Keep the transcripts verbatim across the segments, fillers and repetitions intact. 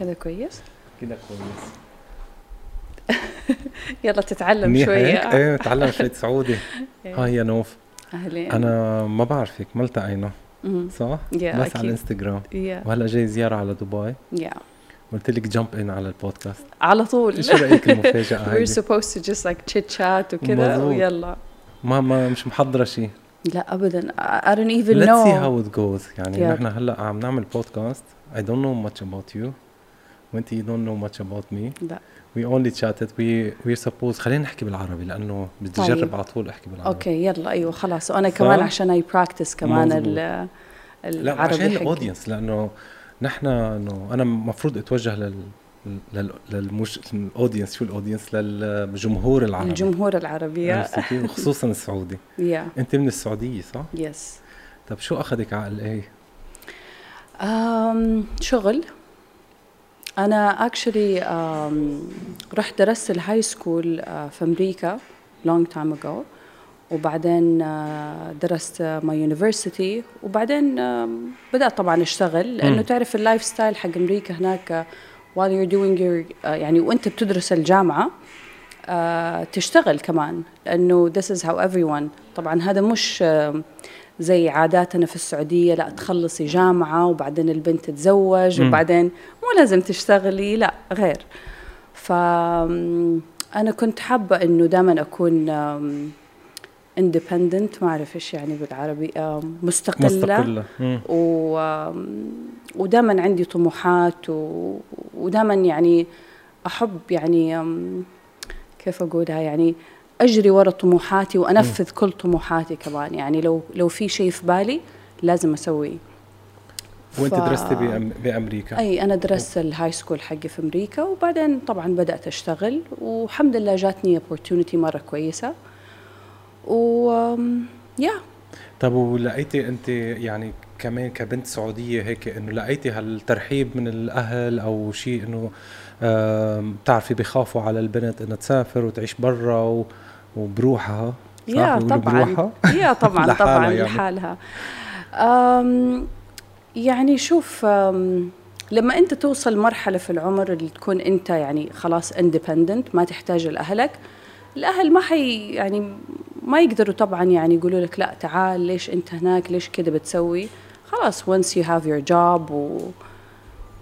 كده كويس؟ كده كويس. يلا تتعلم شوية. ايه اتعلم شوية سعودي. ها يا نوف. اهلين. انا ما بعرفك، ما التقينا صح؟ yeah, بس على الانستغرام. yeah. وهلا جاي زيارة على دبي. yeah. قلت لك جامب ان على البودكاست على طول. ايش رايك المفاجاه هاي؟ We're supposed to just like chit chat وكذا ويلا. ما ما مش محضره شيء. لا ابدا. I don't even Let's know. Let's see how it goes. يعني نحن yeah. هلا عم نعمل بودكاست. I don't know much about you وانت you don't know much about me. لا. We only chatted. We we're supposed خلينا نحكي بالعربي لانه بدي اجرب. طيب. على طول احكي بالعربي. اوكي يلا. ايوه خلاص. وانا كمان عشان اي براكتس كمان ال العربي عشان الاودينس، لانه نحن انه انا المفروض اتوجه لل للمش الاودينس. شو الاودينس؟ للجمهور العربي. الجمهور العربي خصوصا السعودي. yeah. انت من السعوديه صح؟ يس. yes. طب شو اخذك على الاي؟ امم شغل. انا اكشلي رحت درست الهاي سكول في امريكا لونج تايم اجو، وبعدين درست ماي يونيفرسيتي، وبعدين بدأت طبعا اشتغل، لانه تعرف اللايف ستايل حق امريكا هناك while you're doing your يعني وانت بتدرس الجامعه تشتغل كمان، لانه this is how everyone. طبعا هذا مش زي عاداتنا في السعوديه، لا تخلصي جامعه وبعدين البنت تتزوج وبعدين مو لازم تشتغلي، لا غير. ف انا كنت حابه انه دائما اكون independent، ما أعرف إيش يعني بالعربي، مستقلة, مستقلة. ودائما عندي طموحات، ودائما يعني أحب يعني كيف أقولها، يعني أجري وراء طموحاتي وأنفذ م. كل طموحاتي كمان. يعني لو لو في شيء في بالي لازم أسويه. وأنت ف... درستي بأم... بأمريكا؟ أي أنا درست الهاي سكول حقي في أمريكا، وبعدين طبعا بدأت أشتغل، والحمد لله جاتني opportunity مرة كويسة. و يا طب ولقيتي انت يعني كمان كبنت سعوديه هيك انه لقيتي هالترحيب من الاهل او شيء، انه بتعرفي بخافوا على البنت انها تسافر وتعيش برا وبروحها؟ يا طبعا يا طبعا طبعا لحالها. يعني. يعني شوف، لما انت توصل مرحله في العمر اللي تكون انت يعني خلاص اندبندنت، ما تحتاج لاهلك، الاهل ما حي يعني ما يقدروا طبعا يعني يقولوا لك لا تعال، ليش انت هناك، ليش كده بتسوي؟ خلاص once you have your job و...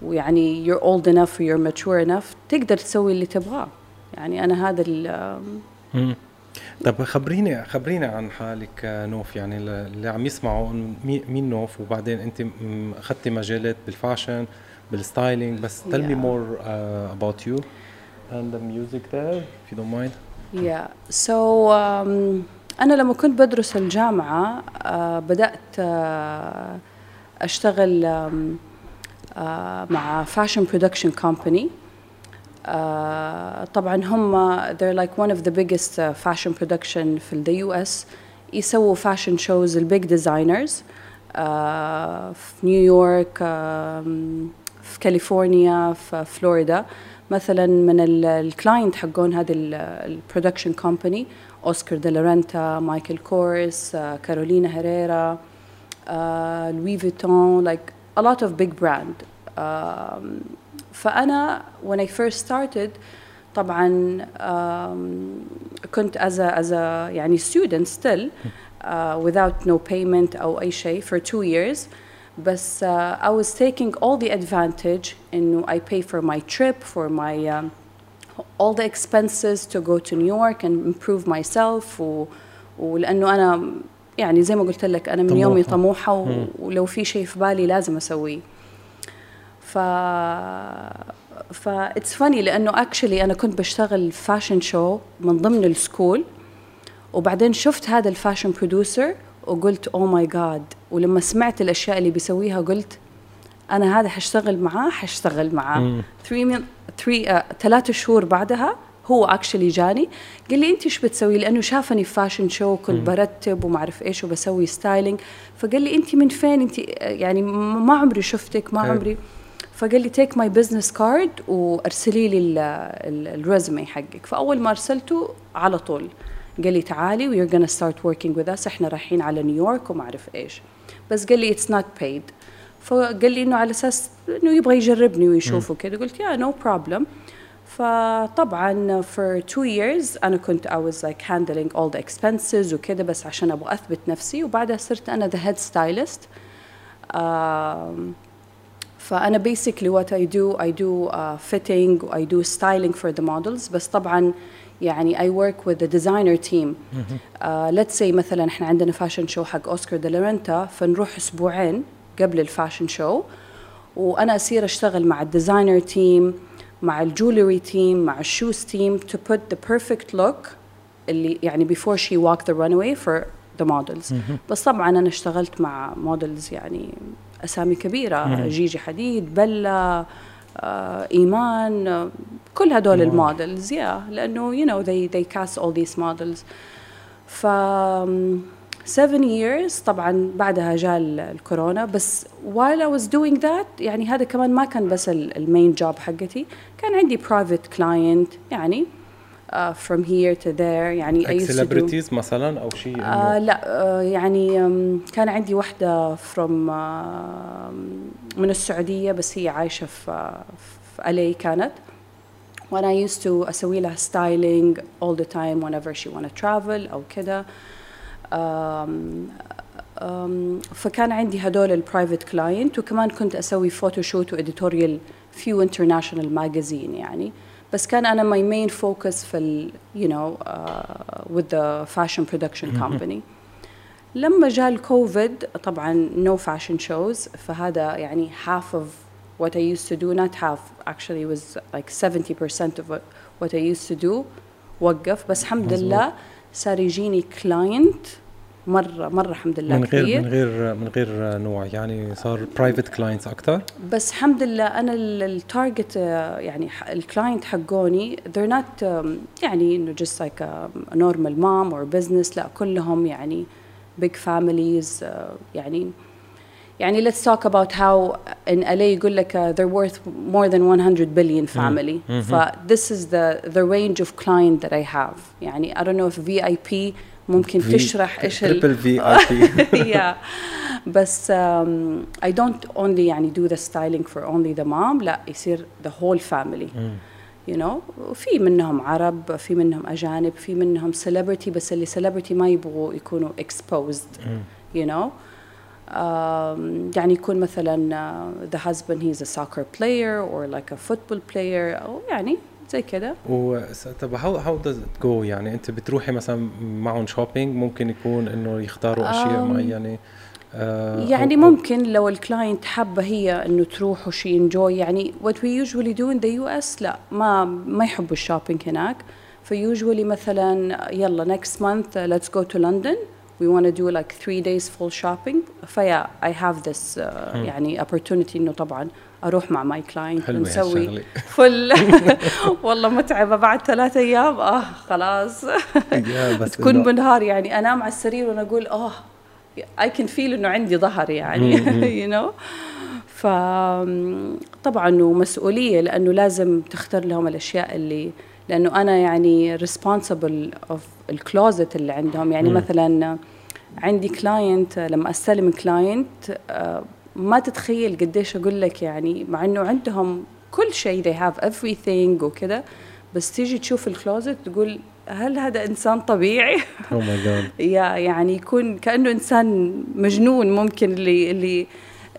ويعني you're old enough you're mature enough تقدر تسوي اللي تبغاه. يعني انا هذا ال طب خبريني خبريني عن حالك نوف، يعني اللي عم يسمعوا مين نوف، وبعدين انت اخذتي مجالات بالفاشن بالستايلينج، بس tell me more uh, about you and the music there if you don't mind. يا yeah. سو so, um, أنا لما كنت بدرس الجامعة uh, بدأت uh, أشتغل um, uh, مع فاشن برودكشن كومباني. طبعا هم they're like one of the biggest uh, fashion production في ال يو إس. يسووا فاشن شوز البيج ديزاينرز في نيويورك، uh, في كاليفورنيا، في فلوريدا. مثلا من الكلاينت حقون هذه البرودكشن كومباني اوسكار دي لا رنتا، مايكل كورس، كارولينا هيريرا، لوي فيتون، لايك ا لوت اوف بيج براند. فانا when I first started طبعا um, كنت as a as a يعني student still uh, without no payment او اي شيء for two years. بس uh, I was taking all the advantage and I pay for my trip, for my um, all the expenses to go to New York and improve myself. و, ولأنه أنا يعني زي ما قلت لك أنا من طموحة. يومي طموحة و, ولو في شيء في بالي لازم أسويه. ف ف it's funny لأنه actually أنا كنت بشتغل فاشن شو من ضمن السكول، وبعدين شفت هذا الفاشن برودوسر وقلت oh my god. ولما سمعت الأشياء اللي بيسويها قلت أنا هذا حشتغل معاه حشتغل معاه. ثلاثة شهور بعدها هو أكشلي جاني قال لي أنت إيش بتسوي، لأنه شافني في فاشن شو كل برتب وما أعرف إيش وبسوي ستايلينج. فقال لي أنت من فين أنت، يعني ما عمري شفتك ما عمري. فقال لي take my business card وأرسلي لي الرزمي حقك. فأول ما أرسلته على طول قال لي تعالي we're gonna start working with us، إحنا رايحين على نيويورك وما أعرف إيش. بس قال لي it's not paid. فقال لي انه على اساس انه يبغى يجربني ويشوف وكذا، قلت يا نو بروبلم. فطبعا for two years انا كنت I was like handling all the expenses وكذا بس عشان ابغى اثبت نفسي، وبعدها صرت انا the head stylist. um, فانا basically what I do I do uh, fitting I do styling for the models، بس طبعا يعني I work with the designer team. uh, let's say مثلا احنا عندنا فاشن شو حق اوسكار دي لا رينتا، فنروح اسبوعين قبل الفاشن شو وانا اصير اشتغل مع الديزاينر تيم مع الجولري تيم مع الشوز تيم to put the perfect look اللي يعني before she walked the runway for the models. بس طبعا انا اشتغلت مع models يعني اسامي كبيره، جيجي حديد، بلا، آه، ايمان، آه، كل هدول المودلز يا yeah. لانه you know they they cast all these models. ف seven years طبعا بعدها جال الكورونا، بس while I was doing that يعني هذا كمان ما كان بس المين جوب حقتي، كان عندي private client يعني uh, from here to there يعني celebrities مثلا او شيء. آه لا آه يعني كان عندي واحدة from آه من السعودية بس هي عايشة في آه في إل إيه كانت، وانا used to اسوي لها styling all the time whenever she wanna travel او كذا. أم أم فكان عندي هدول البرايفت كلاينت، وكمان كنت اسوي فوتوشوت واديتوريال في انترناشونال ماجازين يعني، بس كان انا ماي مين فوكس في ال يو نو وذ ذا فاشن برودكشن كومباني. لما جاء الكوفيد طبعا نو فاشن شوز، فهذا يعني half of what I used to do not half actually was like seventy percent of what I used to do وقف. بس الحمد لله صار يجيني كلاينت مره مره الحمد لله من غير كثير. من غير من غير نوع يعني صار برايفت كلاينتس اكثر، بس الحمد لله انا التارجت يعني الكلاينت حقوني they're not يعني انه just like a normal mom or business، لا كلهم يعني big families. يعني يعني let's talk about how in إل إيه يقول لك uh, they're worth more than one hundred billion family. Mm -hmm. But this is the the range of client that I have. يعني I don't know if في آي بي ممكن v تشرح ايش ال triple في آي بي. yeah. بس um, I don't only يعني do the styling for only the mom، لا يصير the whole family. Mm. You know في منهم عرب، في منهم أجانب، في منهم celebrity، بس اللي celebrity ما يبغوا يكونوا exposed. Mm. You know. Um, يعني يكون مثلا uh, the husband he's a soccer player or like a football player أو يعني زي كده. و طب how how does it go يعني أنت بتروحي مثلا معهم شوبينج، ممكن يكون إنه يختاروا أشياء um, معينة uh, يعني أو ممكن لو الكلاينت حابة هي إنه تروح وشي انجوي يعني what we usually do in the يو إس. لا ما ما يحبوا الشوبينج هناك، فusually مثلا يلا next month uh, let's go to London. We want to do like three days full shopping. فيا I have this uh, يعني opportunity إنه طبعا أروح مع my client ونسوي فل والله متعبة بعد ثلاثة أيام آه خلاص تكون بالنهار يعني أنام على السرير وأنا أقول آه I can feel إنه عندي ظهر يعني you know. فطبعا ومسؤولية لأنه لازم تختار لهم الأشياء اللي لأنه أنا يعني responsible of الكلوزت اللي عندهم يعني. مم. مثلا عندي كلاينت لما أستلم كلاينت آه ما تتخيل قديش أقول لك يعني مع أنه عندهم كل شيء they have everything وكذا، بس تيجي تشوف الكلوزت تقول هل هذا إنسان طبيعي؟ oh my God. يعني يكون كأنه إنسان مجنون ممكن اللي, اللي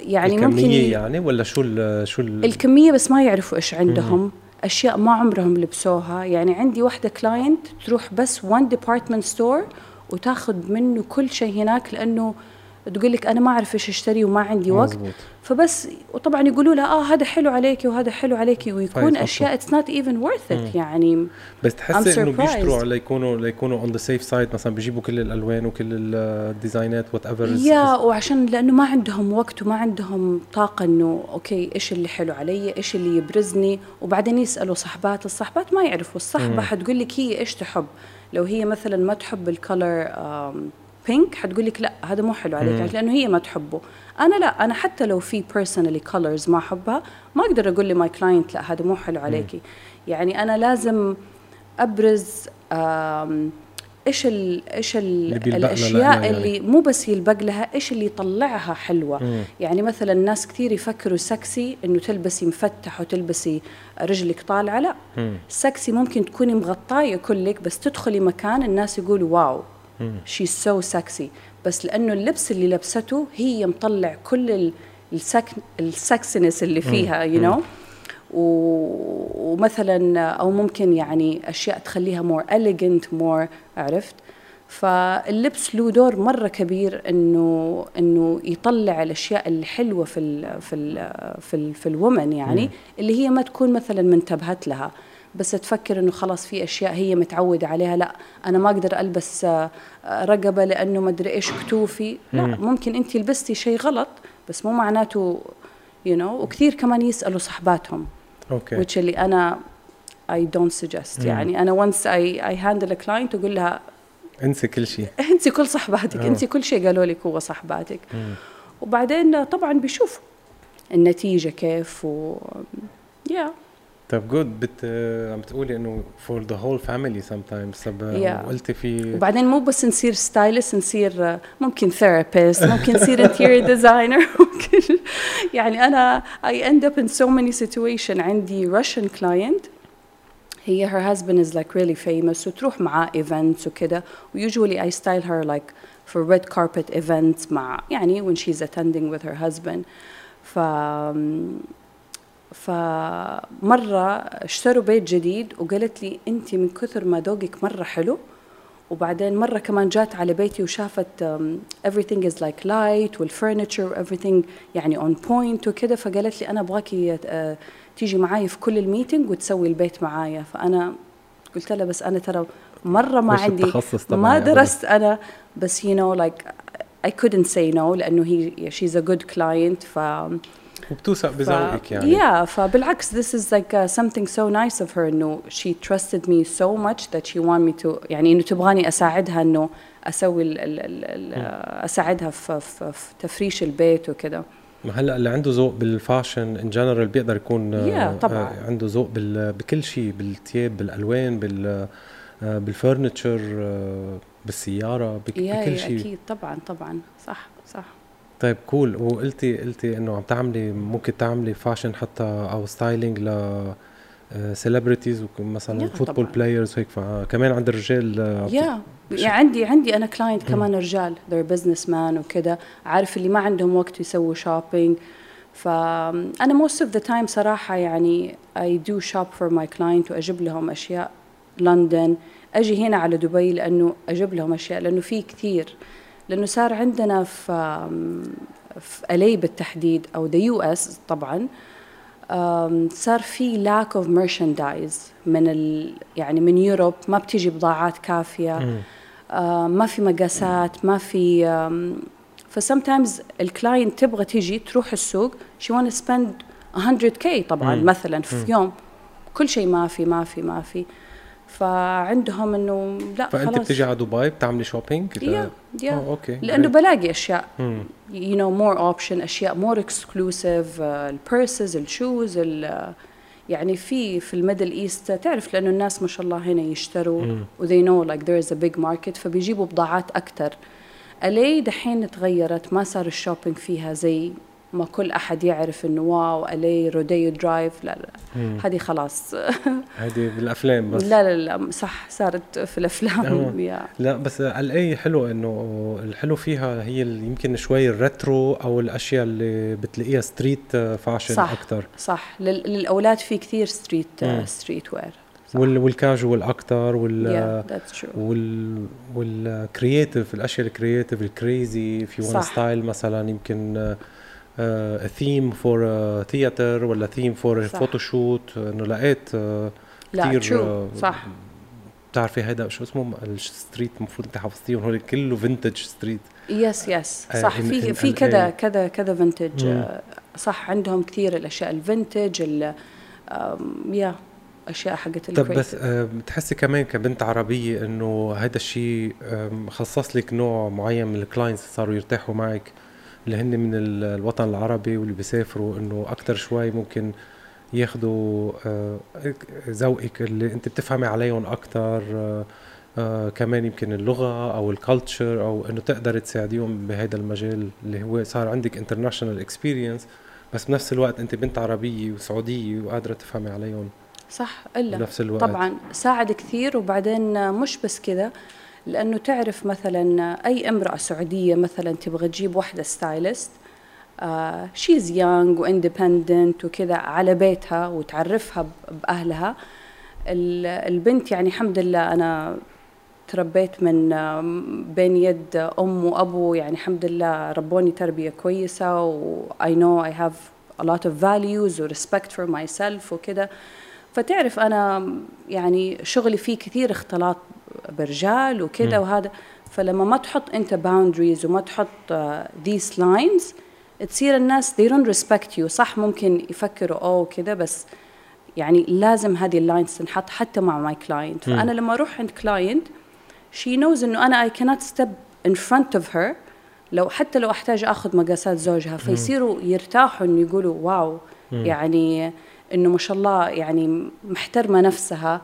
يعني الكمية ممكن يعني ولا شو ال شو ال الكمية، بس ما يعرفوا إيش عندهم. مم. أشياء ما عمرهم لبسوها يعني. عندي واحدة كلاينت تروح بس وان ديبارتمنت ستور وتاخد منه كل شيء هناك، لأنه تقول لك أنا ما أعرف إيش أشتري وما عندي وقت. مزبوط. فبس وطبعا يقولوا لها آه هذا حلو عليكي وهذا حلو عليكي ويكون أشياء it's not even worth it. مم. يعني بس تحسي إنه بيشتروا ليكونوا ليكونوا on the safe side مثلا، بيجيبوا كل الألوان وكل الديزاينات whatever. يا وعشان لأنه ما عندهم وقت وما عندهم طاقة إنه أوكي إيش اللي حلو علي إيش اللي يبرزني. وبعدين يسألوا صحبات، الصحبات ما يعرفوا. الصحبة حتقول لك هي إيش تحب، لو هي مثلا ما تحب الكلر بينك حتقول لك لا هذا مو حلو عليك لانه هي ما تحبه. انا لا، انا حتى لو في بيرسونالي كلرز ما احبها ما اقدر اقول لي ماي كلاينت لا هذا مو حلو عليكي. يعني انا لازم ابرز ايش ال ايش ال اللي الاشياء يعني. اللي مو بس يلبق لها، ايش اللي يطلعها حلوه. مم. يعني مثلا ناس كثير يفكروا سكسي انه تلبسي مفتح وتلبسي رجلك طالعه، لا. مم. سكسي ممكن تكوني مغطايه كلك بس تدخلي مكان الناس يقولوا واو شي سو سكسي، بس لانه اللبس اللي لبسته هي مطلع كل السكسنس اللي فيها، يو نو you know؟ ومثلا او ممكن يعني اشياء تخليها مور اليجنت مور، عرفت؟ فاللبس له دور مره كبير انه انه يطلع الاشياء الحلوه في ال في ال في, ال في الومن، يعني مم. اللي هي ما تكون مثلا منتبهت لها، بس تفكر انه خلاص في اشياء هي متعوده عليها، لا انا ما اقدر البس رقبه لانه ما ادري ايش كتوفي، لا مم. ممكن انت لبستي شيء غلط بس مو معناته يو you know. وكثير كمان يسالوا صحباتهم اوكي okay. which اللي انا اي دونت سجست، يعني انا وانس اي اي هاندل ا كلاينت اقول لها انسي كل شيء، انسي كل صحباتك، oh. انسي كل شيء قالوا لك هو صحباتك. mm. وبعدين طبعا بيشوفوا النتيجه كيف و يا yeah. طب جود بت عم تقولي انه فور ذا هول فاميلي سم تايمز، قلتي في وبعدين مو بس نصير ستايلست، نصير ممكن ثيرابيست، ممكن نصير انتيريور ديزاينر، ممكن يعني انا اي اند اب ان سو ماني سيتويشن. عندي راشن كلاينت هي هير هازبند از لايك ريلي فيموس وتروح معاه ايفنتس وكذا، ويوجوالي اي ستايل هير لايك فور ريد كاربت ايفنتس مع يعني وين شي از اتندينج وذ هير هازبند. ف فمرة اشتروا بيت جديد وقالت لي انت من كثر ما ذوقك مرة حلو، وبعدين مرة كمان جات على بيتي وشافت everything is like light والfurniture everything يعني on point وكذا، فقالت لي انا ابغاكي تيجي معاي في كل الميتنج وتسوي البيت معايا. فانا قلت لها بس انا ترى مرة ما عندي، ما درست انا، بس you know like I couldn't say no لانه هي she's a good client. ف وبتوثق بذوقك يعني. يا yeah, فبالعكس this is like uh, something so nice of her إنه she trusted me so much that she wanted me to يعني إنه تبغاني أساعدها إنه أسوي ال ال ال أساعدها في, في, في تفريش البيت وكذا. ما هلا اللي عنده ذوق بالفاشن ان جنرال بيقدر يكون yeah, طبعا. عنده ذوق بكل شيء، بالثياب، بالألوان، بال بالفرنتشر، بالسيارة، بك yeah, بكل شيء. أكيد طبعا طبعا صح صح. طيب كول cool. وقلتي قلتي انه عم تعملي ممكن تعملي فاشن حتى او ستايلينج ل سيلبرتيز ومثلا فوتبول بلايرز هيك، فكمان عند الرجال يا yeah. يعني عندي عندي انا كلاينت كمان رجال ذير بزنس مان وكذا، عارف اللي ما عندهم وقت يسووا شوبينج. فانا موست اوف ذا تايم صراحه يعني اي دو شوب فور ماي كلاينت واجيب لهم اشياء لندن، اجي هنا على دبي لانه اجيب لهم اشياء، لانه في كثير، لأنه صار عندنا في في ألي بالتحديد أو the يو إس طبعاً صار في lack of merchandise من ال يعني من يوروب، ما بتيجي بضاعات كافية، ما في مقاسات، ما في. ف sometimes الكلاينت تبغى تيجي تروح السوق she want to spend one hundred K طبعاً مثلاً في يوم، كل شيء ما في ما في ما في فعندهم انه لا خلاص. فانت بتيجي على دبي بتعملي شوبينج كده؟ yeah, yeah. اه اوكي، لانه بلاقي اشياء يو نو مور اوبشن، اشياء مور اكسكلوسيف، البيرسز، الشوز، يعني في في الميدل ايست تعرف، لانه الناس ما شاء الله هنا يشتروا وذي نو لايك ذير از ا بيج ماركت، فبيجيبوا بضاعات اكثر. الي دحين تغيرت، ما صار الشوبينج فيها زي ما كل أحد يعرف إنه واو ألي روديو درايف، لا لا هذه خلاص هذه بالأفلام بس، لا لا لا صح صارت في الأفلام يعني. لا بس ألي حلو، إنه الحلو فيها هي يمكن شوي الريترو أو الأشياء اللي بتلاقيها ستريت فاشن أكتر، صح للأولاد في كثير ستريت ستريت وير والكاجوال اكثر وال وال والكرييتيف، الأشياء الكرييتيف الكريزي في ون ستايل مثلا، يمكن Uh, a theme for a theater ولا theme for a photoshoot، انه لقيت uh, لا كتير uh, صح. بتعرفي هيدا شو اسمه الستريت المفروض انت حافظتيهم هول كله فينتج ستريت، يس يس صح، في في كذا كذا كذا فينتج صح، عندهم كثير الاشياء الفينتج ال يا اشياء حقت الكريت. طب بس بتحسي كمان كبنت عربيه انه هذا الشيء خصص لك نوع معين من الكلاينتس صاروا يرتاحوا معك اللي هن من الوطن العربي واللي بيسافروا، انه اكثر شوي ممكن ياخذوا ذوقك اللي انت بتفهمي عليهم اكثر، آه كمان يمكن اللغه او الكالتشر او انه تقدر تساعديهم بهذا المجال اللي هو صار عندك انترناشونال اكسبيرينس، بس بنفس الوقت انت بنت عربيه وسعوديه وقادره تفهمي عليهم. صح. الا بنفس الوقت طبعا ساعد كثير. وبعدين مش بس كذا، لانه تعرف مثلا اي امراه سعوديه مثلا تبغى تجيب وحده ستايلست شيز يونغ واندبندنت وكذا على بيتها وتعرفها باهلها. البنت يعني الحمد لله انا تربيت من بين يد ام وابو، يعني الحمد لله ربوني تربيه كويسه، واي نو اي هاف ا لوت اوف فاليوز وريسبكت فور ماي سيلف وكذا. فتعرف انا يعني شغلي فيه كثير اختلاط برجال وكذا وهذا، فلما ما تحط انت باوندريز وما تحط ذيس لاينز تصير الناس they don't respect you. صح ممكن يفكروا اوه كذا، بس يعني لازم هذه اللاينز تنحط حتى مع ماي كلاينت. فانا لما اروح عند كلاينت she knows انه انا I cannot step in front of her، لو حتى لو احتاج اخذ مقاسات زوجها، فيصيروا يرتاحوا انه يقولوا واو يعني انه ما شاء الله يعني محترمه نفسها،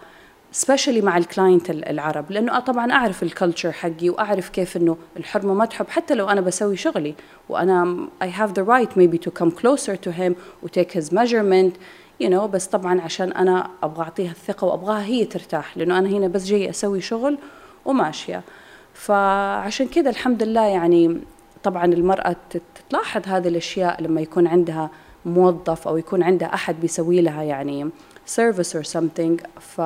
سبيشلي مع الكلاينت العرب، لانه طبعا اعرف الكلتشر حقي واعرف كيف انه الحرمه ما تحب، حتى لو انا بسوي شغلي وانا I have the right maybe to come closer to him و take his measurement you know، بس طبعا عشان انا ابغى اعطيها الثقه وابغاها هي ترتاح، لانه انا هنا بس جاي اسوي شغل وماشيه. فعشان كذا الحمد لله يعني طبعا المراه تلاحظ هذه الاشياء لما يكون عندها موظف او يكون عندها احد بيسوي لها يعني سيرفيس اور سمثينج. ف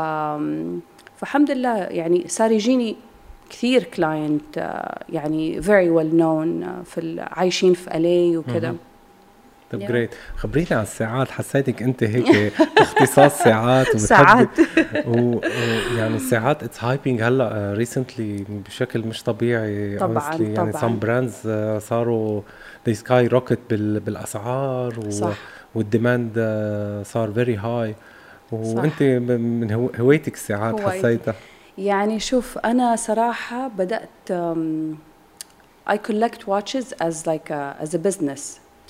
فالحمد لله يعني صار يجيني كثير كلاينت يعني فيري ويل نون في عايشين في الي وكذا. طب جريت yeah. خبريني عن الساعات، حسيتك انت هيك اختصاص ساعات ساعات ويعني الساعات اتس هايبينج هلا ريسنتلي بشكل مش طبيعي. طبعا يعني سم براندز صاروا دي سكاي روكت بالاسعار و... والديماند صار فيري هاي، وانت من هوايتك الساعات حسيتها؟ يعني شوف انا صراحه بدات I collect watches as like a, as a business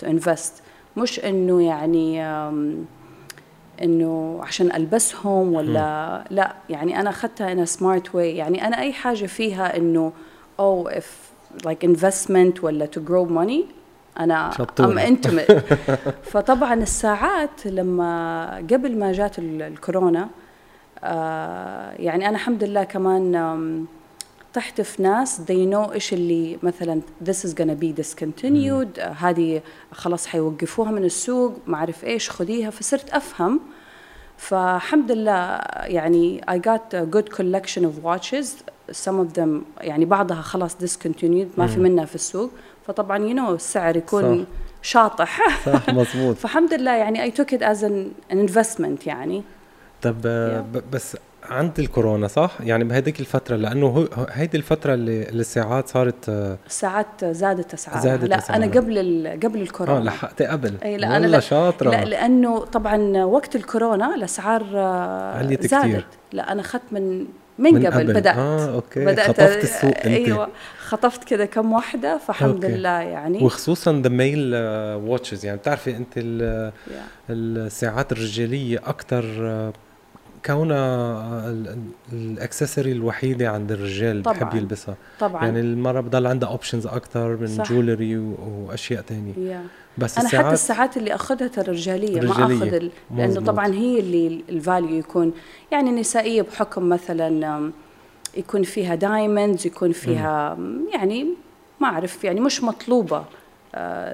to invest، مش انه يعني انه عشان البسهم ولا م. لا يعني انا اخذتها ان سمارت واي، يعني انا اي حاجه فيها انه او اف لايك انفستمنت ولا تو جرو ماني انا ام انتمت. فطبعا الساعات لما قبل ما جات الكورونا آه يعني انا الحمد لله كمان طحت في ناس they know إيش اللي مثلا this is gonna be discontinued، هذه خلاص حيوقفوها من السوق ما أعرف إيش، خديها. فصرت أفهم، فحمد الله يعني I got a good collection of watches some of them يعني بعضها خلاص discontinued ما في منها في السوق، فطبعا you know السعر يكون شاطح. صح مظبوط. فحمد الله يعني I took it as an, an investment يعني. طب yeah. بس عند الكورونا صح يعني بهذيك الفترة، لأنه هيدي الفترة اللي الساعات صارت الساعات زادت أسعارها. لا أسعار. أنا قبل قبل الكورونا. آه لحقتي قبل. أي لا أنا شاطرة. لا لأنه طبعا وقت الكورونا الأسعار عليت كثير. لا أنا خدت من من, من قبل. قبل بدأت. آه أوكي. بدأت خطفت السوق أنت. أيوة خطفت كذا كم واحدة فحمد أوكي. لله يعني. وخصوصا the male watches يعني بتعرفي أنت ال yeah. الساعات الرجالية أكتر، كونها الاكسسوري الوحيده عند الرجال بحب يلبسها. طبعا يعني المره بضل عندها اوبشنز اكثر من جولري واشياء ثانيه. بس انا الساعات حتى الساعات اللي اخذها ترى الرجاليه ما اخذ ال... لانه طبعا هي اللي الفاليو يكون يعني النسائيه بحكم مثلا يكون فيها دايموندز يكون فيها م. يعني ما اعرف يعني مش مطلوبه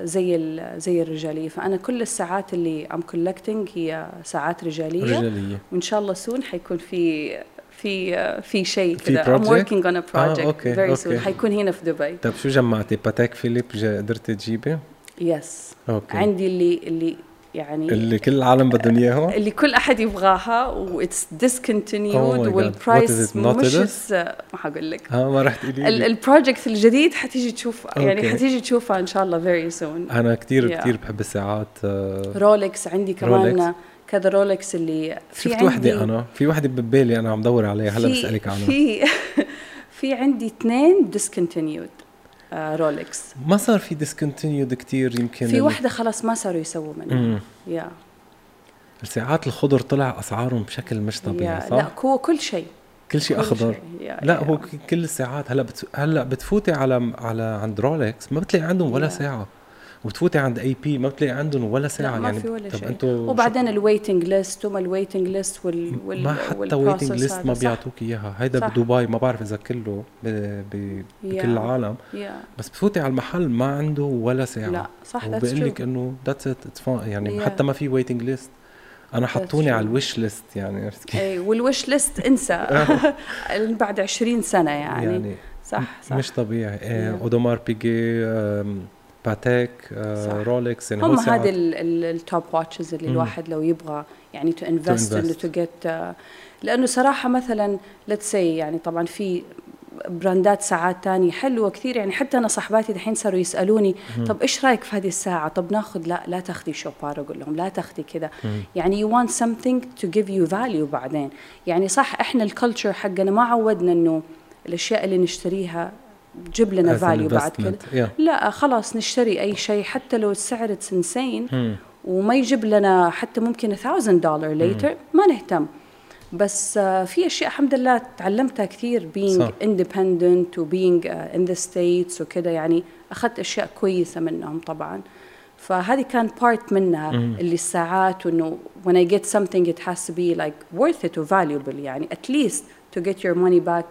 زي زي الرجاليه. فانا كل الساعات اللي ام كولكتنج هي ساعات رجاليه, رجالية. وان شاء الله سون حيكون في في في شيء كذا ام وركينج اون ا بروجكت فيري سون حيكون هنا في دبي. طب شو جمعتي؟ باتيك فيليب قدرتي تجيبه؟ يس أوكي. عندي اللي اللي يعني اللي كل العالم بدهم اياها اللي كل احد يبغاها واتس ديسكونتينيود والبرايس مش ما حقول لك اه ما رح تقولي لي البروجكت الجديد حتيجي تشوفها أوكي. يعني حتيجي تشوفها ان شاء الله فيري سون. انا كثير yeah. كثير بحب الساعات. رولكس عندي كمان كذا رولكس اللي في. شفت وحده انا في وحده ببالي انا عم دور عليها هلا بسالك عنها. في في عندي اثنين ديسكونتينيود رولكس. ما صار في ديسكونتينيود كتير يمكن في واحدة خلاص ما صاروا يسووا منها. yeah. الساعات الخضر طلع أسعارهم بشكل مش طبيعي. yeah. صح؟ لا كل شيء كل شيء اخضر شي. يا لا يا هو يا. كل الساعات هلا بت... هلا بتفوتي على على عند رولكس ما بتلاقي عندهم ولا يا. ساعه، وبتفوتي عند اي بي ما بتلاقي عندهم ولا ساعه. لا، يعني ولا طب انتم وبعدين الويتنج ليست وما الويتنج ليست وال وال ما حتى ويتنج ليست ما بيعطوك اياها. هيدا بدبي ما بعرف اذا كله ب... ب... بكل العالم بس بتفوتي على المحل ما عنده ولا ساعه. لا صح، بقول لك انه ذاتس يعني يا. حتى ما في ويتنج ليست. انا حطوني على الويش ليست يعني، عرفت كيف؟ اي والويش ليست انسى بعد عشرين سنه يعني. يعني صح صح مش طبيعي. اودمار بيجي، باتيك، رولكس، يعني هم هذه التوب واتشز اللي الواحد لو يبغى يعني تو انفست انه تو جيت. لانه صراحه مثلا ليتس سي يعني طبعا في براندات ساعات تانية حلوة كثير يعني. حتى أنا صاحباتي دحين صاروا يسألوني طب إيش رأيك في هذه الساعة؟ طب ناخذ؟ لا لا تاخذي شوبار، أقول لهم لا تاخذي كذا يعني. you want something to give you value بعدين يعني. صح إحنا الكلتشر حقنا ما عودنا إنه الأشياء اللي نشتريها تجيب لنا فاليو بعد كده. yeah. لا خلاص نشتري أي شيء حتى لو السعر insane وما يجيب لنا حتى ممكن one thousand dollars later ما نهتم. بس في اشياء الحمد لله تعلمتها كثير being independent و being in the states وكذا يعني. اخذت اشياء كويسه منهم طبعا، فهذه كان part منها اللي الساعات، وانه when I get something it has to be like worth it or valuable يعني at least to get your money back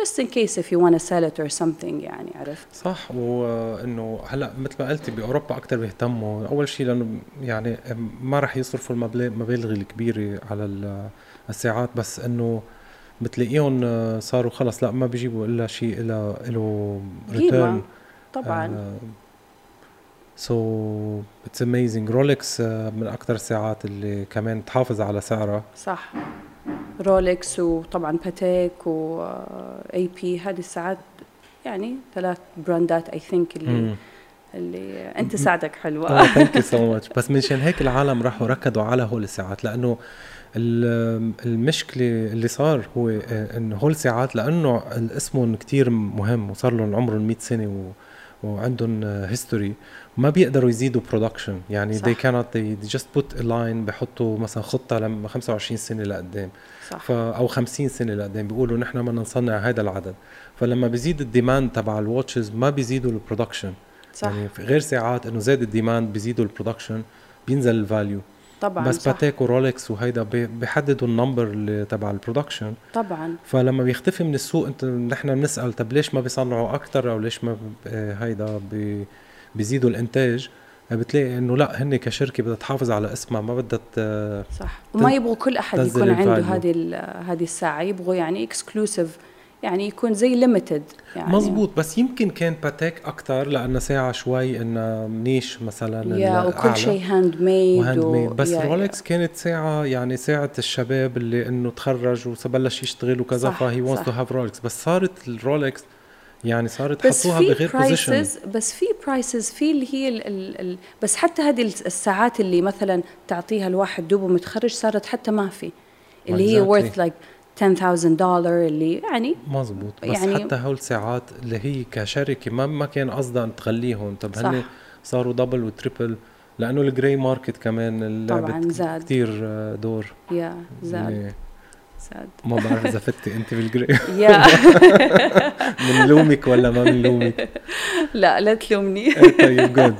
just in case if you want to sell it or something يعني. عرفت؟ صح. وانه هلا مثل ما قلتي باوروبا اكثر بيهتموا اول شيء لانه يعني ما راح يصرفوا المبالغ الكبيره على الساعات، بس انه بتلاقيهم صاروا خلص لا ما بيجيبوا الا شيء الا له ريتيرن طبعا. سو اتس اميزنج. رولكس من اكثر الساعات اللي كمان تحافظ على سعرها. صح، رولكس وطبعا باتيك واي بي، هذه الساعات يعني ثلاث براندات اي ثينك اللي مم. اللي انت ساعتك حلوه. ثانك يو سو ماتش. بس منشان هيك العالم راحوا ركضوا على هول الساعات، لانه المشكله اللي صار هو انه هول الساعات لانه اسمهم كتير مهم وصار لهم عمرهم مئة سنه و وعندهم هيستوري ما بيقدروا يزيدوا برودكشن يعني. they cannot they just put a line، بحطوا مثلا خطه لما خمسة وعشرين سنه لقدام او خمسين سنه لقدام، بيقولوا نحن بدنا نصنع هذا العدد. فلما بيزيد الديماند تبع الواتشز ما بيزيدوا البرودكشن يعني. غير ساعات انه زاد الديماند بيزيدوا البرودكشن بينزل الفاليو طبعا. بس باتيك ورولكس وهيدا بيحددوا النمبر تبع البرودكشن طبعا. فلما بيختفي من السوق انت نحن بنسال طب ليش ما بيصنعوا اكثر او ليش ما هيدا بي بيزيدوا الانتاج. بتلاقي انه لا هن كشركه بدها تحافظ على اسمها ما بدها. صح، وما يبغوا كل احد يكون عنده هذه هذه الساعه، يبغوا يعني اكسكلوسيف يعني يكون زي ليميتد يعني. مزبوط. بس يمكن كان باتيك اكثر لأن ساعه شوي ان منيش مثلا يا وكل شيء هاند ميد و... بس رولكس كانت ساعه يعني ساعه الشباب اللي انه تخرج وبلش يشتغل وكذا، فهي وونت تو هاف رولكس. بس صارت الرولكس يعني صارت حطوها بغير بوزيشن. بس في برايسز في اللي هي ال ال ال بس حتى هذه الساعات اللي مثلا تعطيها الواحد دوبه متخرج صارت حتى ما في اللي هي worth like ten thousand dollars اللي يعني مظبوط. بس يعني حتى هول ساعات اللي هي كشركة ما ما كان قصدها أن تغليهم. طب هن صاروا دبل وتريبل لأنه الجراي ماركت كمان اللعبة كتير دور. يا زاد زاد ما بعرف إذا فتي أنت بالجراي من لومك ولا ما من لومك. لا لا تلومني. طيب جود.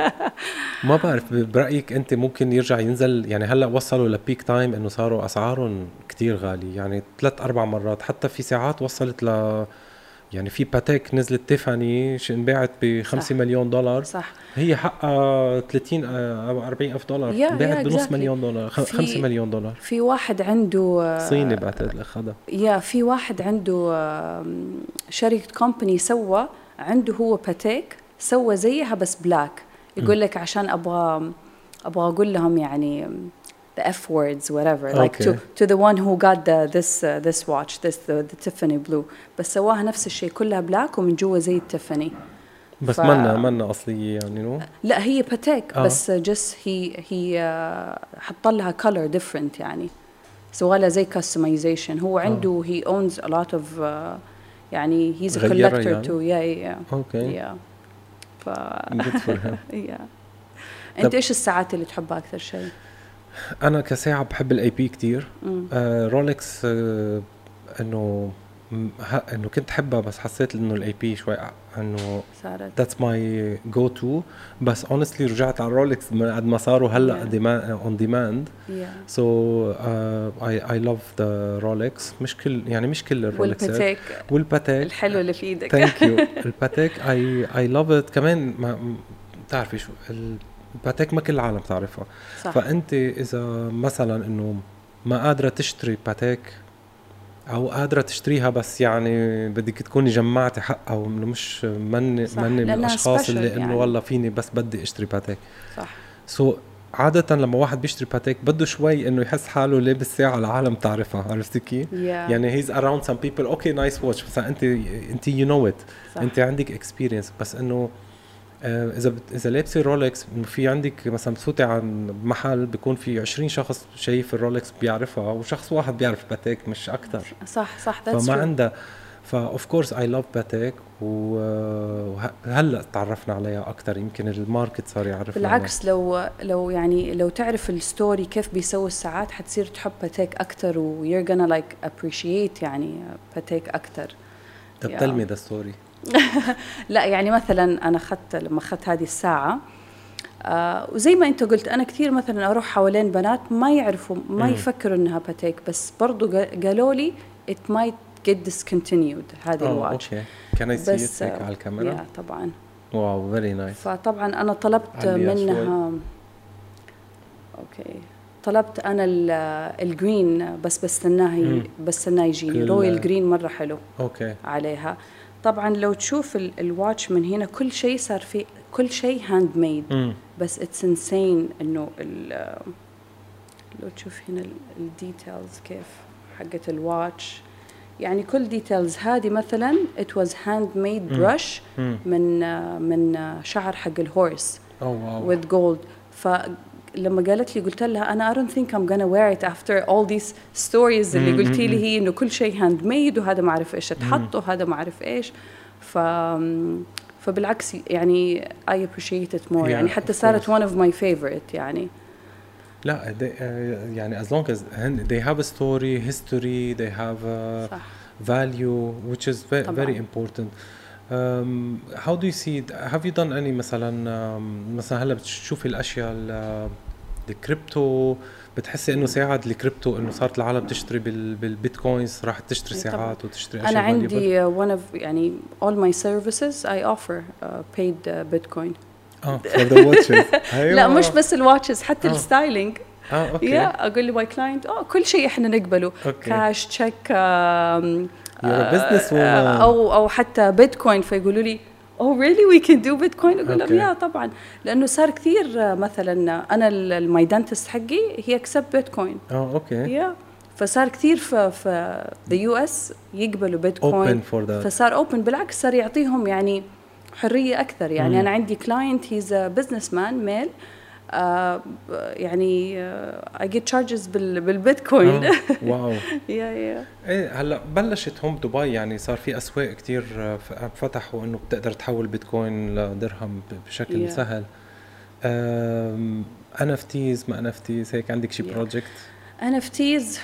ما بعرف برأيك أنت ممكن يرجع ينزل يعني؟ هلأ وصلوا لبيك تايم إنه صاروا أسعارهم كتير غالي يعني ثلاث أربع مرات. حتى في ساعات وصلت ل يعني في باتيك نزلت تيفاني انباعت بخمسة مليون دولار. صح. هي حقها ثلاثين أو أربعين ألف دولار انباعت بنص exactly. مليون دولار خمسة مليون دولار. في واحد عنده صيني بعتت لأخذها. يا في واحد عنده شركة كومباني سوا عنده هو باتيك سوا زيها بس بلاك. يقول لك عشان أبغى أبغى أقول لهم يعني the F words whatever okay. like to to the one who got the this uh, this watch this the, the Tiffany blue. بس سواها نفس الشيء كلها بلاك ومن جوا زي التيفاني. بس ف... منا منا أصلية يعني نو. لا هي باتيك آه. بس just he he uh, حط لها color different يعني سوى لها زي customization. هو عنده آه. he owns a lot of uh, يعني he's a collector يعني. too yeah yeah okay yeah. ف... yeah. أنت إيش الساعات اللي تحبها أكثر شيء؟ أنا كساعة بحب الأي بي كتير. آه رولكس آه إنه ه... انه كنت حبها بس حسيت انه الاي بي شوي انه ذاتس ماي جو تو. بس اونستلي رجعت على الرولكس بعد ما صاروا هلا اون ديماند. سو اي اي لاف ذا رولكس. مش كل يعني مش كل الرولكس. والباتيك والباتيك الحلو اللي في ايدك. ثانك يو. الباتيك اي اي لاف ات كمان. ما بتعرفي شو الباتيك ما كل العالم تعرفها صح. فانت اذا مثلا انه ما قادره تشتري باتيك او قادره تشتريها بس يعني بدك تكوني جمعتي حقها وانه مش مني مني من الاشخاص اللي يعني. انه والله فيني بس بدي اشتري باتيك صح. سو so عاده لما واحد بيشتري باتيك بده شوي انه يحس حاله لابس ساعه العالم تعرفها. عرفتي كيف yeah. يعني هيز اراوند سم بيبل اوكي نايس واتش بس انت انت يو نو ات انت عندك اكسبيرينس. بس انه اذا اذا لابسه رولكس في عندك مثلا بتفوتي عن محل بيكون في عشرين شخص شايف الرولكس بيعرفها وشخص واحد بيعرف باتيك مش اكثر صح صح. فما عندها فا اوف كورس اي لاف باتيك. وهلا تعرفنا عليها اكثر يمكن الماركت صار يعرف. بالعكس لو لو يعني لو تعرف الستوري كيف بيسوي الساعات حتصير تحب باتيك اكثر ويور غانا لايك ابريشيت يعني باتيك اكثر. طب تلمي ذا ستوري. لا يعني مثلا انا اخذت لما اخذت هذه الساعه آه وزي ما انت قلت انا كثير مثلا اروح حوالين بنات ما يعرفوا ما يفكروا انها باتيك بس برضو قالوا لي it might get discontinued هذه الواتش. كان يصير هيك على الكاميرا yeah, طبعا واو فيري نايس. فطبعا انا طلبت منها اوكي طلبت انا الجرين بس بستناها بستناه يجيني رويال جرين مره حلو اوكي عليها. طبعا لو تشوف الواتش من هنا كل شيء صار فيه كل شيء هاند ميد بس اتس انسين انه لو تشوف هنا الديتيلز كيف حقت الواتش يعني كل ديتيلز. هذه مثلا ات واز هاند ميد برش من من شعر حق الهورس وذ جولد. فلما قالت لي قلت لها انا I don't think I'm gonna wear it after all these stories اللي قلتي لي هي انه كل شيء هاند ميد وهذا ما اعرف ايش اتحط وهذا ما اعرف ايش. ف فبالعكس يعني I appreciate it more yeah, يعني حتى صارت one of my favorite يعني. لا they, uh, يعني as long as they have a story history they have a صح. value which is very, very important. Um, how do you see it? Have you done any مثلا um, مثلا هلا بتشوفي الاشياء الكريبتو بتحسي انه ساعد الكريبتو انه صارت العالم تشتري بالبيتكوينز راح تشتري ساعات وتشتري اشياء. انا عندي one of يعني all my services I offer uh, paid uh, bitcoin اه for the watches. لا مش بس الواتشز حتى الستايلينج اه اوكي يا اقول لي ماي كلاينت اه كل شيء احنا نقبله كاش تشيك او او حتى بيتكوين. فيقولوا لي Oh really we can do Bitcoin؟ أقول لهم يا طبعا لأنه صار كثير مثلا أنا الماي دنتست حقي هي أكسب بيتكوين اه أوكي يا فصار كثير في في the يو إس يقبلوا بيتكوين فصار أوبن. بالعكس صار يعطيهم يعني حرية أكثر يعني mm. أنا عندي كلاينت هيز بزنس مان ميل آه يعني آه I get charges بال بالبيتكوين آه. واو يا يا إيه هلا بلشت هم دبي يعني صار في أسواق كتير فتحوا إنه بتقدر تحول بيتكوين لدرهم بشكل yeah. سهل. إن إف تيز ما إن إف تيز هيك عندك شي بروجكت yeah. إن إف تيز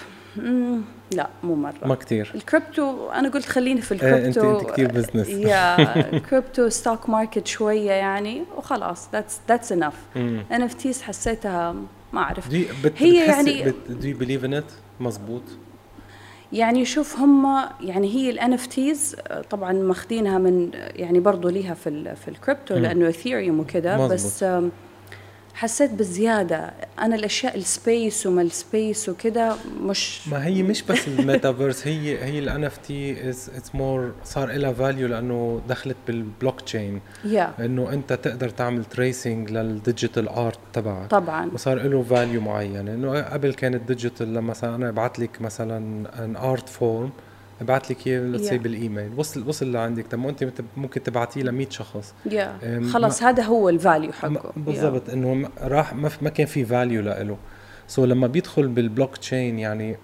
لا مو مرة ما كتير. الكريبتو أنا قلت خليني في الكريبتو انت, انت كتير بزنس يا كريبتو ستوك ماركت شوية يعني وخلاص that's that's enough. إن إف تيز حسيتها ما أعرف بت, هي يعني do you believe in it مزبوط يعني شوف هم يعني هي ال إن إف تيز طبعا ماخدينها من يعني برضو ليها في ال في الكريبتو لأنه إيثيريوم وكذا بس حسيت بالزياده انا الاشياء السبيس وما السبيس وكده مش ما هي مش بس الميتافيرس هي هي الان اف تي از اتس مور صار لها فاليو لانه دخلت بالبلوك تشين yeah. انه انت تقدر تعمل تريسنج للديجيتال ارت تبعك طبعا وصار له فاليو معين. انه قبل كان الديجيتال لما مثلا انا ابعث لك مثلا ان ارت فورم ابعث لك اياه لتصيب بالايميل وصل وصل لعندك. طب انت ممكن تبعتيه ل مية شخص yeah. خلص هذا هو الفاليو حقه بالضبط yeah. انه راح ما كان في فاليو له. سو so لما بيدخل بالبلوك تشين يعني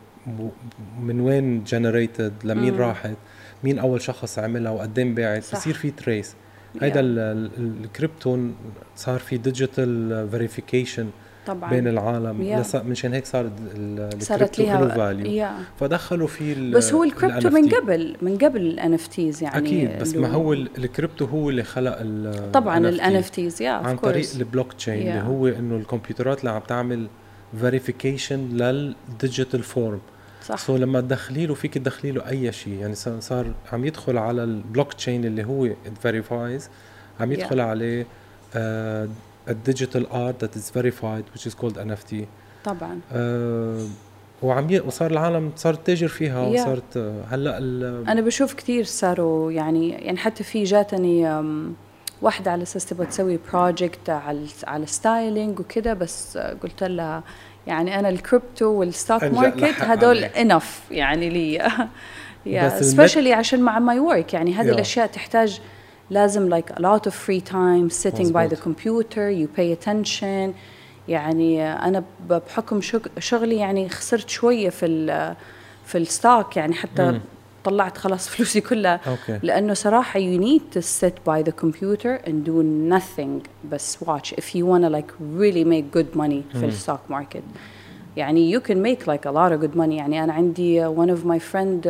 من وين جنريتد لمين mm. راحت مين اول شخص عملها وقدام باعت بصير في تريس yeah. هيدا الكريبتون صار في ديجيتال فيريفيكيشن طبعاً. بين العالم yeah. منشان هيك صارت الكريبتو له فاليو yeah. فدخلوا فيه ال بس هو الكريبتو ال من قبل من قبل الان اف تيز يعني اكيد بس ما هو الكريبتو هو اللي خلق ال طبعا الان اف تيز عن طريق البلوك تشين yeah. اللي هو انه الكمبيوترات اللي عم تعمل فيريفيكيشن للديجيتال فورم صح سو so لما تدخلي له فيك تدخلي له اي شيء يعني صار عم يدخل على البلوك تشين اللي هو فيريفايز عم يدخل yeah. عليه آه a digital art that is verified which is called إن إف تي طبعا آه وعم ي... وصار العالم صار تاجر فيها yeah. وصارت هلا ال... انا بشوف كثير صاروا يعني يعني حتى في جاتني واحدة على اساس تبغى تسوي بروجكت على على ستايلينج وكذا بس قلت لها يعني انا الكريبتو والستوك ماركت هدول انف يعني لي yeah. especially عشان مع ماي ورك يعني هذه yeah. الاشياء تحتاج لازم like a lot of free time sitting by the computer you pay attention يعني أنا بحكم شغلي يعني خسرت شوية في ال في الستوك يعني حتى mm. طلعت خلاص فلوسي كلها okay. لأنه صراحة you need to sit by the computer and do nothing بس watch if you wanna like really make good money mm. في الستوك market يعني you can make like a lot of good money يعني أنا عندي one of my friend um,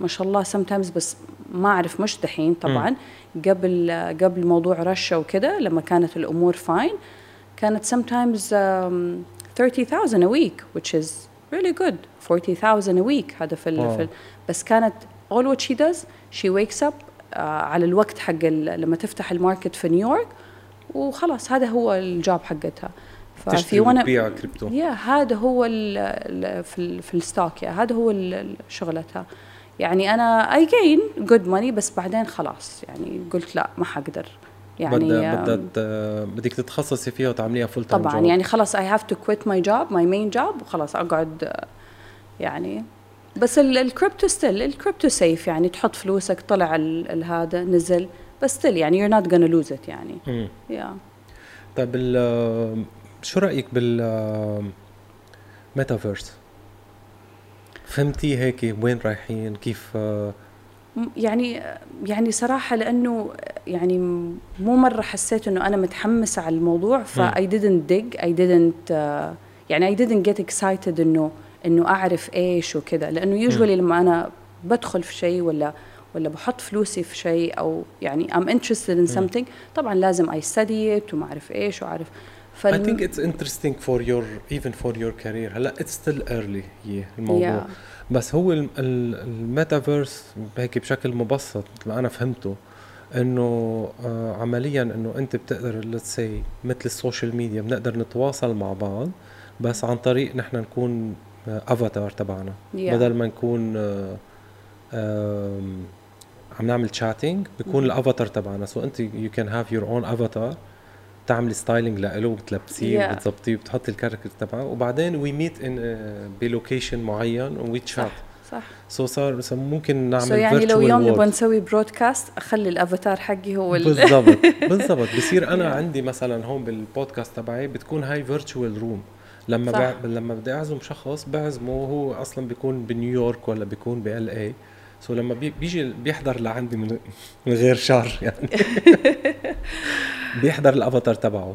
ما شاء الله sometimes بس ما أعرف مش دحين طبعا mm. قبل قبل موضوع رشة وكذا لما كانت الأمور فاين كانت sometimes um, thirty thousand a week which is really good forty thousand a week هذا في, wow. في بس كانت all what she does she wakes up uh, على الوقت حق لما تفتح الماركت في نيويورك وخلاص هذا هو الجوب حقتها ففي وانا يا هذا هو ال ال في, في الستوك يا هذا هو شغلتها يعني أنا I gain good money بس بعدين خلاص يعني قلت لا ما حقدر يعني بدك تتخصصي فيها وتعمليها فول تايم طبعا job. يعني خلاص I have to quit my job my main job وخلاص أقعد يعني بس الكريبتو ستيل الكريبتو سيف يعني تحط فلوسك طلع هذا نزل بس still يعني you're not gonna lose it يعني مم. yeah طيب شو رأيك بالميتافيرس فهمتي هيك وين رايحين كيف يعني يعني صراحة لأنه يعني مو مرة حسيت إنه أنا متحمسة على الموضوع فا I didn't dig I didn't uh, يعني I didn't get excited إنه إنه أعرف إيش وكذا لأنه usually لما أنا بدخل في شيء ولا ولا بحط فلوسي في شيء أو يعني I'm interested in something طبعا لازم I study it وما أعرف إيش وأعرف I think it's interesting for your even for your career هلا it's still early yeah, الموضوع yeah. بس هو الميتافيرس هيك بشكل مبسط مثل ما انا فهمته انه آه عمليا انه انت بتقدر let's say مثل السوشيال ميديا بنقدر نتواصل مع بعض بس عن طريق نحن نكون افاتار آه تبعنا yeah. بدل ما نكون آه آه عم نعمل تشاتينج بيكون mm. الافاتار تبعنا سو so انت you can have your own avatar تعمل ستايلينج لإله وبتلبسيه yeah. وبتظبطيه وبتحطي الكاركتر تبعه وبعدين وي ميت ان بلوكيشن معين وي تشات صح سو صار so ممكن نعمل so يعني لو يوم نبغى نسوي برودكاست اخلي الافاتار حقي هو بالضبط بالضبط بصير انا yeah. عندي مثلا هون بالبودكاست تبعي بتكون هاي فيرتشوال روم لما بع... لما بدي اعزم شخص بعزمه هو اصلا بيكون بنيويورك ولا بيكون بال اي سو so لما بيجي بيحضر لعندي من غير شعر يعني بيحضر الافاتار تبعه uh,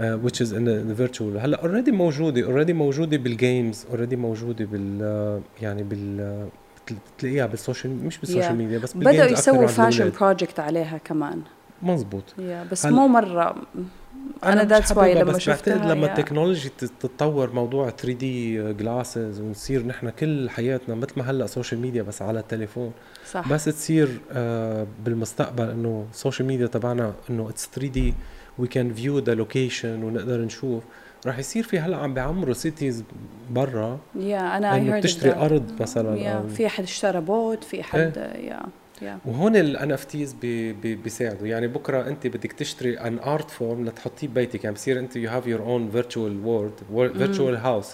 which is in the virtual هلا already موجوده already موجوده بالجيمز already موجوده بال يعني بال بتلاقيها بالسوشيال مش بالسوشيال yeah. ميديا بس بدأوا يسووا فاشن بروجكت عليها كمان مزبوط yeah, بس هل... مو مره انا ذاتس واي لما شفتها لما التكنولوجي تتطور موضوع ثري دي جلاسز ونصير نحن كل حياتنا مثل ما هلا سوشيال ميديا بس على التليفون صح. بس تصير آه بالمستقبل انه السوشيال ميديا تبعنا انه اتس ثري دي وي كان فيو ذا لوكيشن ونقدر نشوف راح يصير في هلا عم بيعمروا سيتيز برا يا yeah, انا يعني بتشتري ارض مثلا yeah, في احد اشترى بوت في احد يا yeah. Yeah. وهون ال إن إف تيز بي بي بيساعدوا يعني بكرة أنت بدك تشتري an art form لتحطيه ببيتك يعني بصير أنت you have your own virtual world virtual mm. house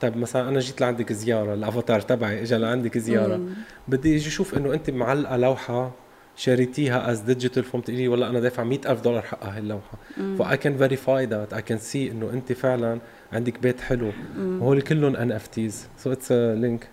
طب مثلا أنا جيت لعندك زيارة الأفاتار تبعي إجا لعندك زيارة mm. بدي يجي شوف إنه أنت معلقة لوحة شاريتيها as digital form تقولي والله أنا دافع مئة ألف دولار حقها هاللوحة mm. فا I can verify that I can see إنه أنت فعلا عندك بيت حلو mm. وهول كلهم إن إف تيز so it's a link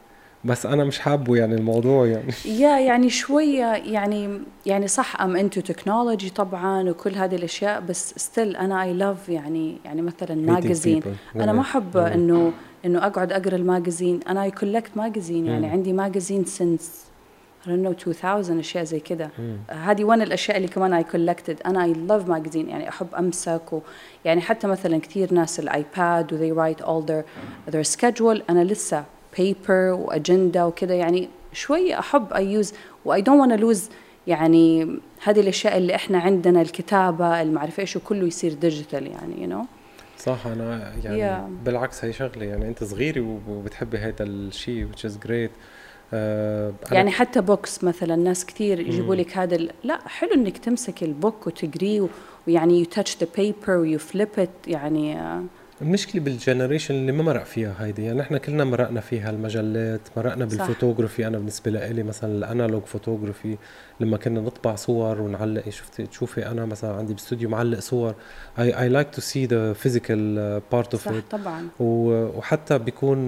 بس انا مش حابه يعني الموضوع يعني يا يعني شويه يعني يعني صح ام انتو تكنولوجي طبعا وكل هذه الاشياء، بس ستيل انا اي لاف يعني يعني مثلا ماجازين، انا ما احب انه انه اقعد اقرا الماجازين، انا اي كولكت ماجازين يعني مم. عندي ماجازين سينس رنو ألفين اشياء زي كذا. هذه وين الاشياء اللي كمان اي كولكتد، انا اي لاف ماجازين يعني احب امسك و يعني حتى مثلا كثير ناس الايباد وذي رايت اول ذير ذير سكجول، انا لسه بيبر واجنده وكذا يعني شويه احب ايوز واي دونت ونا لوز يعني هذه الاشياء اللي احنا عندنا الكتابه المعرفه ايش وكله يصير ديجيتال يعني يو you نو know؟ صح انا يعني yeah. بالعكس هي شغله يعني انت صغيره وبتحبي هذا الشيء which is great. أه يعني حتى بوكس مثلا ناس كثير يجيبوا لك هذا لا حلو انك تمسكي البوك وتقريه ويعني يو تاتش ذا بيبر ويو فليب ات يعني. المشكله بالجنريشن اللي ما مرق فيها هيدي، يعني احنا كلنا مرقنا فيها المجلات، مرقنا بالفوتوغرافي. انا بالنسبه لي مثلا الانالوج فوتوغرافي لما كنا نطبع صور ونعلق، شفتي تشوفي انا مثلا عندي بالاستوديو معلق صور، اي اي لايك تو سي ذا فيزيكال بارت اوف ات طبعا، وحتى بيكون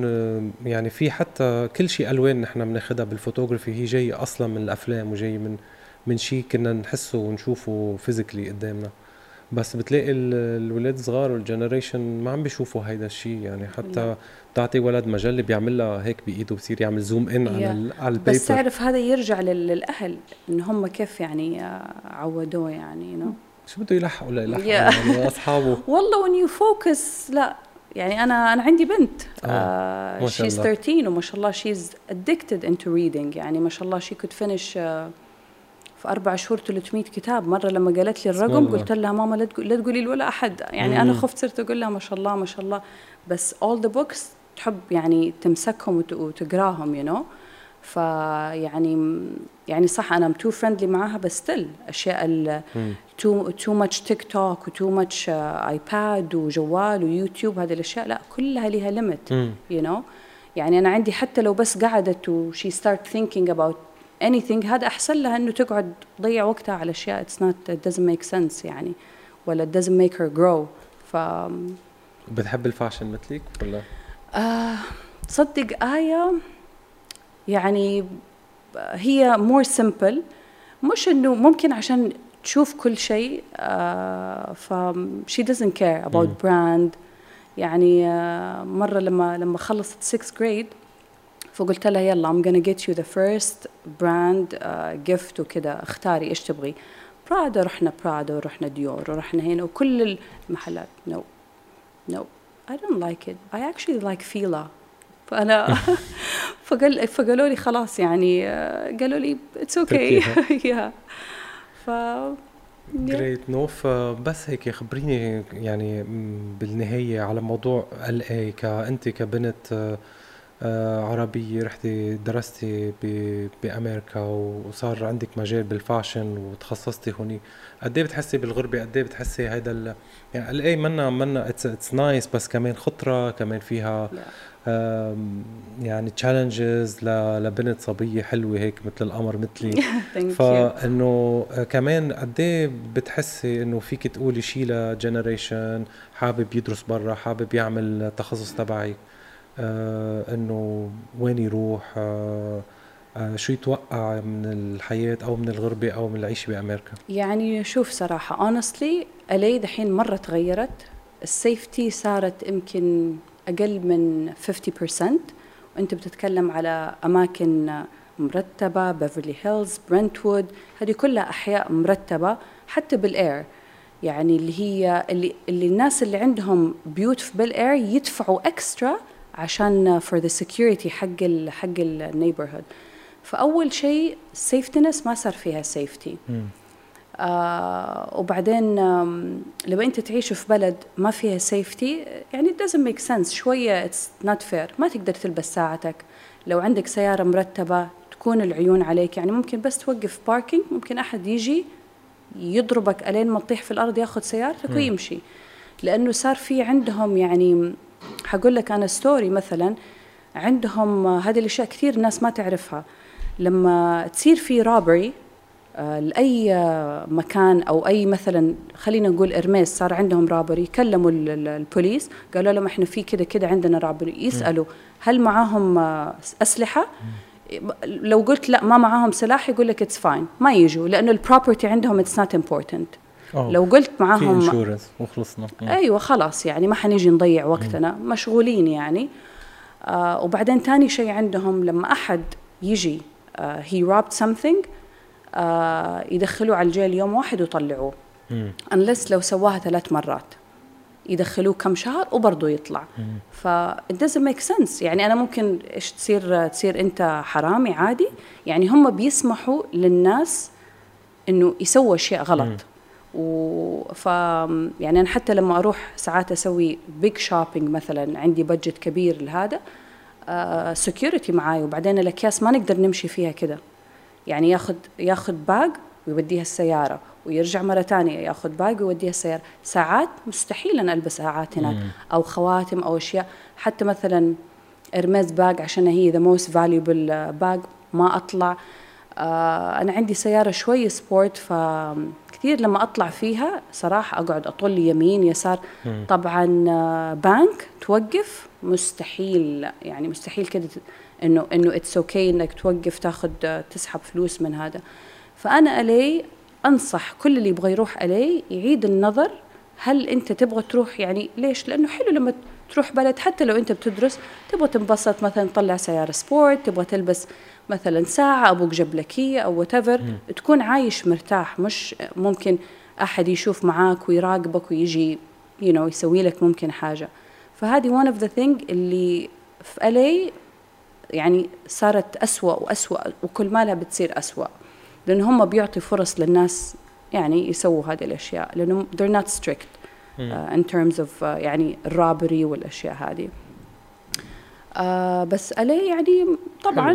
يعني في حتى كل شيء الوان نحن بناخذها بالفوتوغرافي هي جايه اصلا من الافلام وجايه من من شيء كنا نحسه ونشوفه فيزيكلي قدامنا، بس بتلاقي الولاد صغار والجنريشن ما عم بيشوفوا هيدا الشيء يعني. حتى بتعطي ولد مجله بيعملها هيك بايده بصير يعمل زوم ان على على البيبر، بس تعرف هذا يرجع للاهل ان هم كيف يعني عودوه يعني نو شو بده يلحقوا ليلحقوا اصحابه والله وين يو فوكس. لا يعني انا انا عندي بنت شيز ثيرتين وما شاء الله شيز ادكتد انتو ريدنج يعني ما شاء الله شي كود فينيش في أربع شهور ثلاثمية كتاب. مرة لما قالت لي الرقم قلت لها ماما لا تقول لا تقولي لولا أحد يعني مم. أنا خفت صرت أقول لها ما شاء الله ما شاء الله بس all the books تحب يعني تمسكهم وتقراهم يو you نو know؟ فيعني يعني صح أنا too friendly معاها بس still أشياء ال too too much تيك توك و too much آيباد وجوال ويوتيوب هذه الأشياء لا كلها لها limit you know؟ يعني أنا عندي حتى لو بس قعدت و she start thinking about anything هذا أحسن لها إنه تقعد تضيع وقتها على أشياء it's not it doesn't make sense يعني ولا it doesn't make her grow. ف بتحب الفاشن مثلك ولا؟ آه تصدق آية يعني هي more simple مش إنه ممكن عشان تشوف كل شيء آه ف she doesn't care about م. brand يعني آه مرة لما لما خلصت sixth grade فقلت لها يلا I'm gonna get you the first brand uh, gift وكذا اختاري ايش تبغي برادا. رحنا برادا ورحنا ديور ورحنا هنا وكل المحلات no no I don't like it I actually like فيلا. فأنا فقال فقالوا لي خلاص يعني قالوا لي it's okay yeah ف جريت نوف. بس هيك خبريني يعني بالنهاية على موضوع ال كأنت كبنت آه عربية رحتي درستي بأمريكا وصار عندك مجال بالفاشن وتخصصتي هوني، قد ايه بتحسي بالغربة؟ قد ايه بتحسي هيدا يعني الاي منا منا اتس نايس بس كمان خطرة كمان فيها آه يعني تشالنجز لبنت صبية حلوة هيك مثل القمر مثلي فانه كمان قد ايه بتحسي انه فيك تقولي شي لجنريشن حابب يدرس برا حابب يعمل تخصص تبعك آه انه وين يروح آه آه شو يتوقع من الحياة او من الغربة او من العيش بأمريكا؟ يعني شوف صراحة honestly الي دحين مرة تغيرت، السيفتي صارت يمكن اقل من خمسين بالمية وانت بتتكلم على اماكن مرتبة بيفرلي هيلز برنتوود هذه كلها احياء مرتبة حتى بالاير يعني اللي هي اللي, اللي الناس اللي عندهم بيوت في بالاير يدفعوا اكسترا عشان for the security حق ال حق ال neighborhood. فأول شيء safetyness ما صار فيها safety آه وبعدين آم لما أنت تعيش في بلد ما فيها safety يعني it doesn't make sense شوية it's not fair. ما تقدر تلبس ساعتك، لو عندك سيارة مرتبة تكون العيون عليك يعني ممكن بس توقف parking ممكن أحد يجي يضربك ألين ما تطيح في الأرض ياخد سيارتك ويمشي. لأنه صار في عندهم يعني حقول لك أنا ستوري مثلا عندهم هذه الأشياء كثير الناس ما تعرفها. لما تصير في رابري لأي مكان أو أي مثلا خلينا نقول إرميس صار عندهم رابري، كلموا البوليس قالوا لهم إحنا في كده كده عندنا رابري، يسألوا هل معاهم أسلحة؟ لو قلت لا ما معاهم سلاح يقول لك اتس فاين، ما يجوا لأنه البروبرتي عندهم اتس نوت امبورتنت. لو قلت معاهم في انشورنس وخلصنا، أيوة خلاص يعني ما حنيجي نضيع وقتنا، مشغولين يعني. آه وبعدين تاني شيء عندهم لما أحد يجي آه he robbed something آه يدخلوه على الجيل يوم واحد ويطلعوه، unless لو سواها ثلاث مرات يدخلوه كم شهر وبرضه يطلع. ف it doesn't make sense يعني. أنا ممكن إيش تصير تصير أنت حرامي عادي يعني. هم بيسمحوا للناس إنه يسووا أشياء غلط. مم. وف يعني أنا حتى لما أروح ساعات أسوي بيج شوبينج مثلا، عندي بادجت كبير لهذا سكيورتي uh, معاي، وبعدين الأكياس ما نقدر نمشي فيها كده يعني. ياخد ياخد باج ويوديها السيارة ويرجع مرة تانية ياخد باج ويوديها السيارة. ساعات مستحيل أنا ألبس ساعات هناك، أو خواتم أو أشياء. حتى مثلا إرميز باج عشان هي the most valuable باج ما أطلع. uh, أنا عندي سيارة شوي سبورت، ف كثير لما أطلع فيها صراحة أقعد أطل يمين يسار. مم. طبعا بانك توقف مستحيل يعني، مستحيل كده إنه إنه it's okay إنك توقف تاخد تسحب فلوس من هذا. فأنا ألي أنصح كل اللي يبغى يروح ألي يعيد النظر، هل أنت تبغى تروح يعني ليش؟ لأنه حلو لما تروح بلد حتى لو أنت بتدرس تبغى تنبسط، مثلا تطلع سيارة سبورت، تبغى تلبس مثلا ساعة أبوك جاب لك هي أو whatever، تكون عايش مرتاح. مش ممكن أحد يشوف معاك ويراقبك ويجي you know يسوي لك ممكن حاجة. فهذه one of the thing اللي في ألي يعني صارت أسوأ وأسوأ، وكل مالها بتصير أسوأ، لأن هم بيعطي فرص للناس يعني يسووا هذه الأشياء، لأنه they're not strict uh, in terms of uh, يعني الرابري والأشياء هذه. آه بس ألي يعني طبعا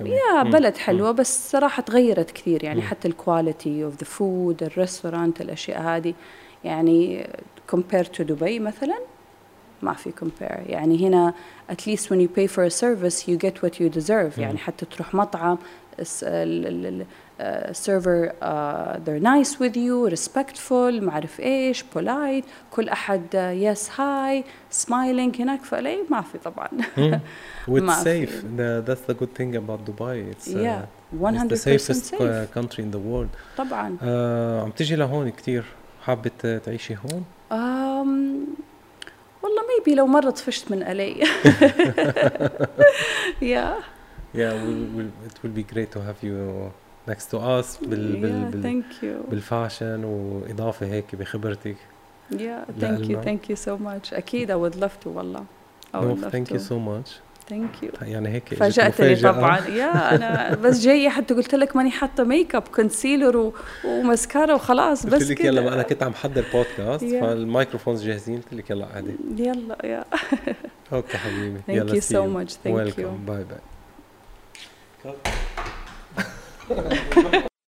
يا بلد حلوة، بس صراحة تغيرت كثير يعني. مم. حتى الكواليتي اوف ذا فود، الريستورانت، الأشياء هذه يعني compare to دبي مثلا ما في compare يعني. هنا at least when you pay for a service you get what you deserve. مم. يعني حتى تروح مطعم السيرفر uh, they're nice with you, respectful، ما أعرف إيش، polite، كل أحد uh, yes hi smiling. هناك في ألي ما في طبعا. It's safe. The, that's the good thing about Dubai. It's, uh, yeah, one hundred percent it's the safest safe. country in the world. طبعا. Uh, عم تيجي لهون كتير، حابة تعيشي هون؟ Um, والله maybe لو مرة طفشت من ألي. yeah. Yeah, we'll, we'll, it will be great to have you next to us بال yeah, بال thank you. بالفاشن وإضافة هيك بخبرتك. Yeah, thank you, thank you so much. أكيد I would love to والله. I would no, love thank to. you so much. Thank you. يعني هيك فاجأتني طبعا. يا أنا بس جاية، حتى قلت لك ماني حاطة ميك اب، كونسيلر وماسكارا وخلاص. بس قلت لك يلا، أنا كنت عم حضر بودكاست yeah. فالمايكروفونز جاهزين، قلت لك يلا عادي يلا يا. أوكي حبيبي. Thank you so much. Thank you. Welcome. Bye bye. Thank you.